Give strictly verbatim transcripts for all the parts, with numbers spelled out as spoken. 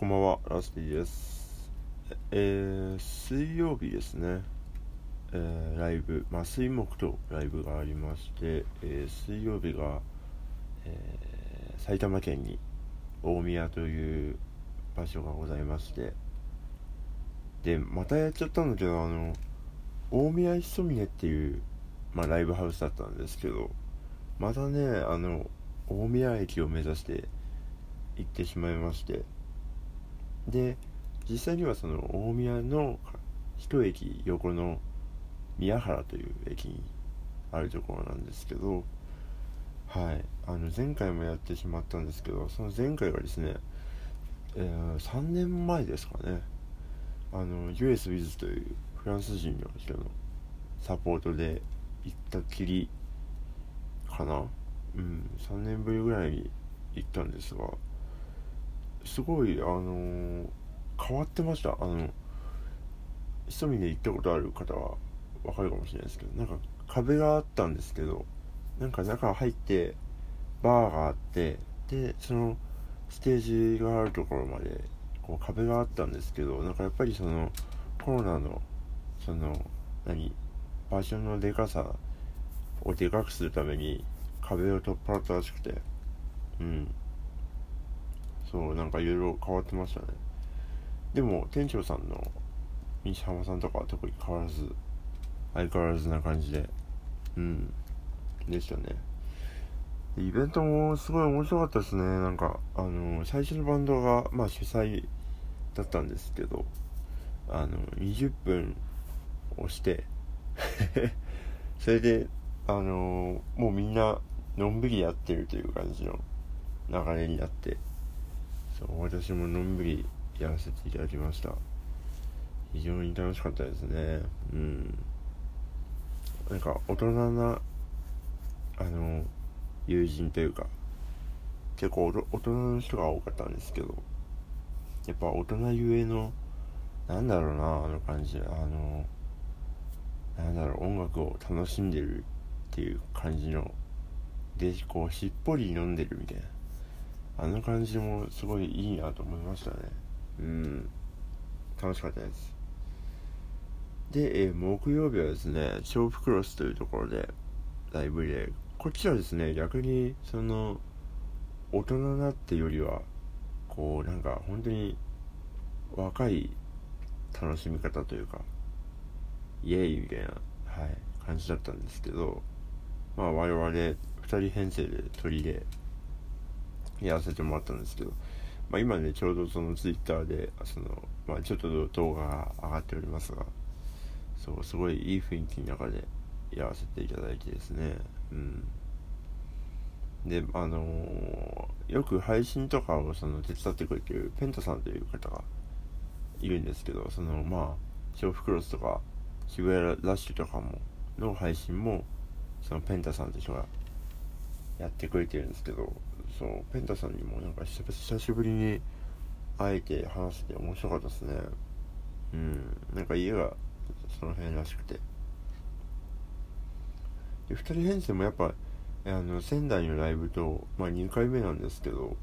こんばんは、ラスティです。えー、水曜日ですね、えー、ライブ、まあ、水木とライブがありまして、えー、水曜日が、えー、埼玉県に大宮という場所がございまして、で、またやっちゃったんだけど、あの大宮ひそみねっていう、まあ、ライブハウスだったんですけど、またね、あの大宮駅を目指して行ってしまいまして、で、実際にはその大宮の一駅横の宮原という駅にあるところなんですけど、はい、あの前回もやってしまったんですけど、その前回がですね、えー、さんねんまえですかね、あの ユーエスウィズ というフランス人の人のサポートで行ったきりかな、うん、さんねんぶりぐらいに行ったんですが、すごい、あのー、変わってました。あのひそみね行ったことある方はわかるかもしれないですけど、なんか壁があったんですけど、なんか中入ってバーがあって、で、そのステージがあるところまでこう壁があったんですけど、なんかやっぱりそのコロナのその何場所のでかさをでかくするために壁を取っ払ったらしくて、うん。そう、なんかいろいろ変わってましたね。でも店長さんの西浜さんとかは特に変わらず、相変わらずな感じで、うん、でしたね。で、イベントもすごい面白かったですね。なんかあの最初のバンドが、まあ、主催だったんですけど、あのにじゅっぷん押してそれであのもうみんなのんびりやってるという感じの流れになって、私ものんびりやらせていただきました。非常に楽しかったですね。うん。なんか大人なあの友人というか、結構大人の人が多かったんですけど、やっぱ大人ゆえのなんだろうな、あの感じ、あのなんだろう、音楽を楽しんでるっていう感じので、こうしっぽり飲んでるみたいな、あの感じもすごいいいなと思いましたね。うん、楽しかったです。で、えー、木曜日はですね、調布クロスというところでライブで、こっちはですね、逆にその大人だってよりはこうなんか本当に若い楽しみ方というか、イエーイみたいな、はい、感じだったんですけど、まあ我々ふたり編成で取り入れやらせてもらったんですけど、まあ、今ねちょうどそのツイッターでその、まあ、ちょっと動画が上がっておりますが、そうすごいいい雰囲気の中でやらせていただいてですね、うん、で、あのー、よく配信とかをその手伝ってくれてるペンタさんという方がいるんですけど、そのまあ調布クロスとか渋谷ラッシュとかもの配信もそのペンタさんという人がやってくれてるんですけど、そうペンタさんにもなんか久しぶりに会えて話して面白かったですね。うん、なんか家がその辺らしくて、でふたり編成もやっぱあの仙台のライブと、まあ、にかいめなんですけど、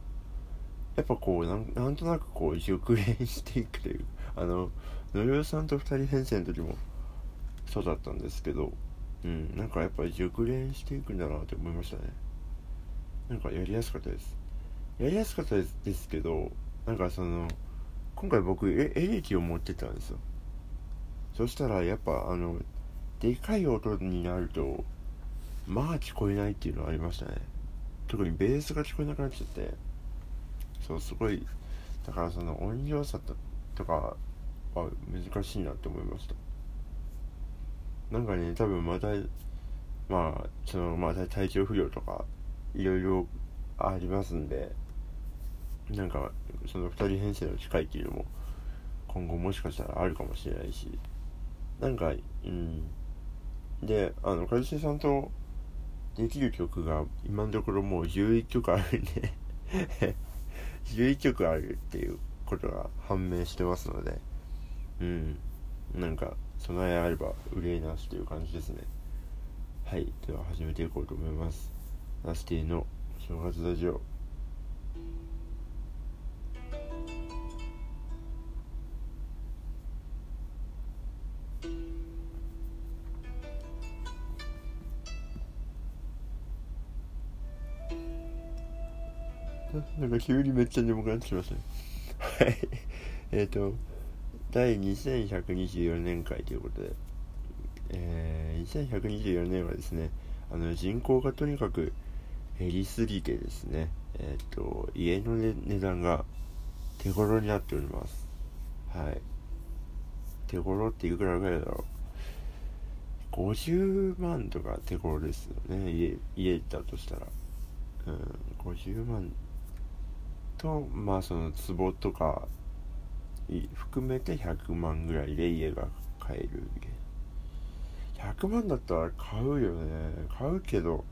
やっぱこうな ん, なんとなくこう熟練していくという、あののりおさんとふたり編成の時もそうだったんですけど、うん、なんかやっぱり熟練していくんだなって思いましたね。なんかやりやすかったです。やりやすかったです、ですけど、なんかその今回僕エレキを持ってたんですよ。そしたらやっぱあのでかい音になるとまあ聞こえないっていうのはありましたね。特にベースが聞こえなくなっちゃって、そうすごい、だからその音量差とかは難しいなって思いました。なんかね多分またまあそのまあ体調不良とか。いろいろありますんで、なんかそのふたり編成の機会っていうのも今後もしかしたらあるかもしれないし、なんかうんで、あの一茂さんとできる曲が今のところもうじゅういっきょくあるんでじゅういっきょくあるっていうことが判明してますので、うん、なんか備えあれば憂いなしという感じですね。はい、では始めていこうと思います。ラスティの正月ラジオ。なんか急にめっちゃ眠くなってきましたね。はい。えっと、第にせんひゃくにじゅうよねん回ということで、えー、にせんひゃくにじゅうよねんはですね、あの人口がとにかく減りすぎてですね、えっと、家の、ね、値段が手頃になっております。はい。手頃っていくらぐらいだろう。ごじゅうまんとか手頃ですよね、家、家だとしたら。うん、ごじゅうまんと、まあその壺とか含めてひゃくまんぐらいで家が買える。ひゃくまんだったら買うよね。買うけど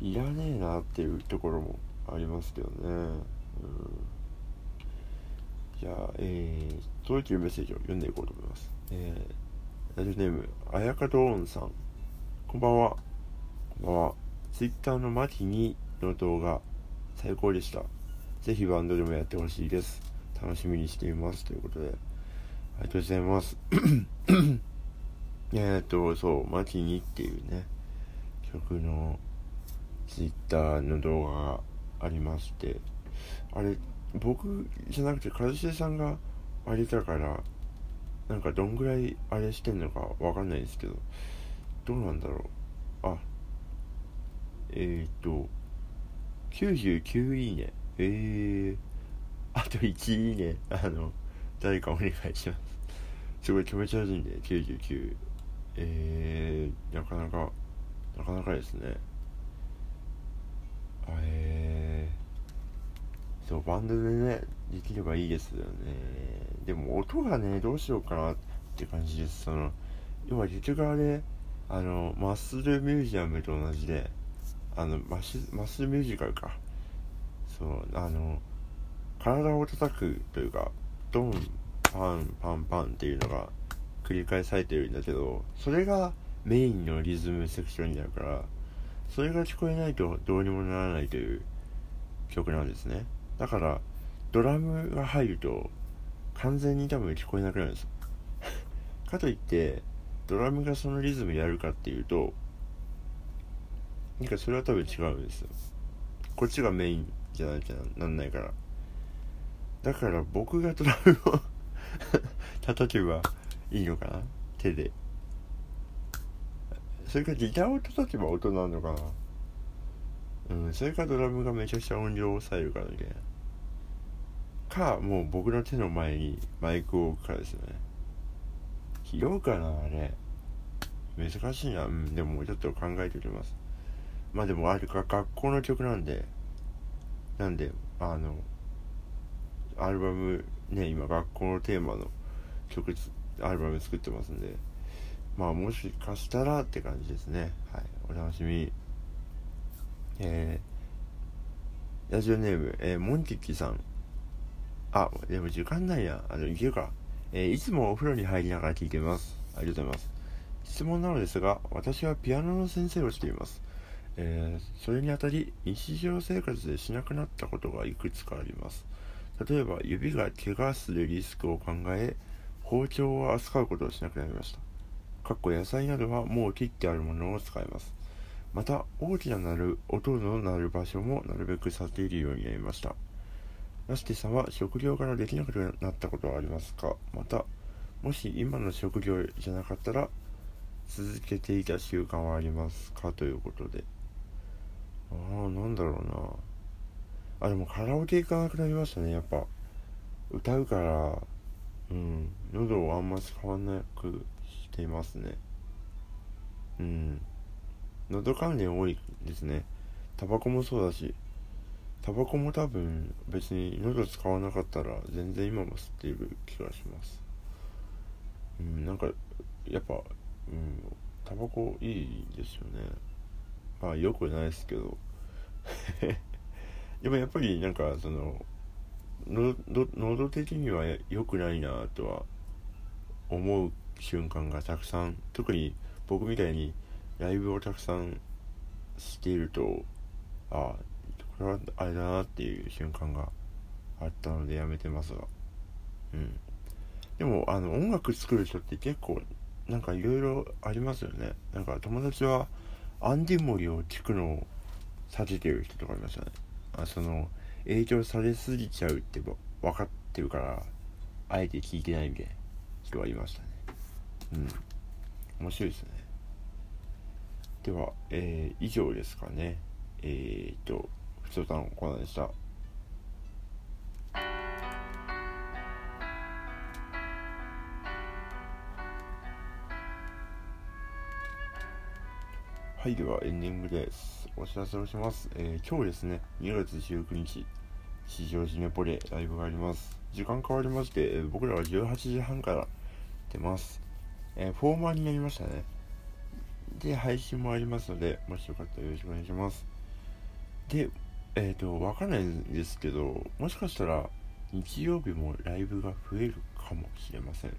いらねえなっていうところもありますけどね。うん、じゃあ、えー、届いてるメッセージを読んでいこうと思います。えー、ラジオネームあやかどーんさん、こんばんは。こんばんは。ツイッターのマキにの動画最高でした。ぜひバンドでもやってほしいです。楽しみにしています。ということでありがとうございます。えっとそうマキにっていうね曲のツイッターの動画がありまして、あれ僕じゃなくて一茂さんがあげたから、なんかどんぐらいあれしてんのかわかんないですけど、どうなんだろう。あえっと、きゅうじゅうきゅういいね。えー、あといちいいね。あの、誰かお願いします。すごい気持ち悪いんで、きゅうじゅうきゅう。えー、なかなか、なかなかですね。あえー、そう、バンドでね、できればいいですよね。でも、音がね、どうしようかなって感じです。その、要は、結局あれ、あの、マッスルミュージアムと同じで、あのマッスルミュージカルか、そうあの体を叩くというかドンパンパンパンっていうのが繰り返されてるんだけど、それがメインのリズムセクションになるから、それが聞こえないとどうにもならないという曲なんですね。だからドラムが入ると完全に多分聞こえなくなるんです。かといってドラムがそのリズムやるかっていうと、なんかそれは多分違うんですよ。こっちがメインじゃないとなんないから。だから僕がドラムを叩けばいいのかな、手で。それかギターを叩けば音なのかな。うん、それかドラムがめちゃくちゃ音量を抑えるからね。か、もう僕の手の前にマイクを置くからですよね。拾うかな、あれ。難しいな。うん、でもちょっと考えておきます。まあでもあれか学校の曲なんで、なんであのアルバムね、今学校のテーマの曲アルバム作ってますんで、まあもしかしたらって感じですね。はい、お楽しみ。えー、ラジオネーム、えー、モンキッキさん。あ、でも時間ないな。あのいけるか、えー、いつもお風呂に入りながら聴いてます。ありがとうございます。質問なのですが、私はピアノの先生をしています。えー、それにあたり日常生活でしなくなったことがいくつかあります。例えば指が怪我するリスクを考え、包丁を扱うことをしなくなりました。かっこ野菜などはもう切ってあるものを使います。また大きな鳴る音の鳴る場所もなるべく避けるようになりました。ラスティさんは職業からできなくなったことはありますか？またもし今の職業じゃなかったら続けていた習慣はありますか？ということで、ああ、なんだろうな。あ、でもカラオケ行かなくなりましたね、やっぱ。歌うから、うん、喉をあんま使わなくしていますね。うん。喉関連多いですね。タバコもそうだし、タバコも多分別に喉使わなかったら全然今も吸っている気がします。うん、なんか、やっぱ、うん、タバコいいですよね。まあよくないですけどでもやっぱりなんかその喉的には良くないなとは思う瞬間がたくさん、特に僕みたいにライブをたくさんしていると、あこれはあれだなっていう瞬間があったのでやめてますが、うん、でもあの音楽作る人って結構なんかいろいろありますよね。なんか友達はアンディモリを聴くのを避けてる人とかいましたね。あその影響されすぎちゃうって分かってるからあえて聞いてないみたいな人はいましたね。うん、面白いですね。では、えー、以上ですかね。えー、っとふつおたのコーナーでした。はい、ではエンディングです。お知らせをします。えー、今日ですねにがつじゅうくにち市場シネポでライブがあります。時間変わりまして、えー、僕らはじゅうはちじはんから出ます。えー、フォーマーになりましたね。で、配信もありますので、もしよかったらよろしくお願いします。で、えっとわかんないんですけど、もしかしたら日曜日もライブが増えるかもしれません。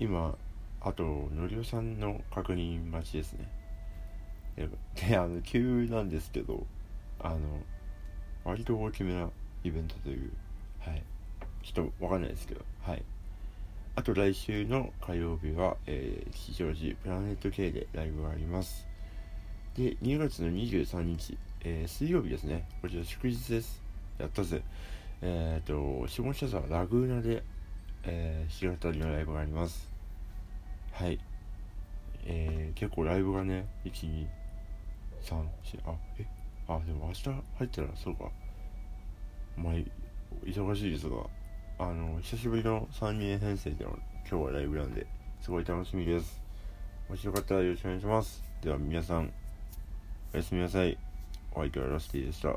今あとのりおさんの確認待ちですね。で、あの急なんですけど、あの割と大きめなイベントという、はい、ちょっとわかんないですけど、はい、あと来週の火曜日は、えー、吉祥寺プラネット K でライブがあります。で、にがつのにじゅうさんにち、えー、水曜日ですね。こちら祝日です。やったぜ。えっと下北沢ラグーナで、えー、弾き語りのライブがあります。はい、えー、結構ライブがね、いち、に、さん、よん、あ、え、あ、でも明日入ったら、そうか、まあ、忙しいですが、あの、久しぶりのさんにんへんせいでの今日はライブなんで、すごい楽しみです。もしよかったらよろしくお願いします。では皆さん、おやすみなさい。お相手はラスティでした。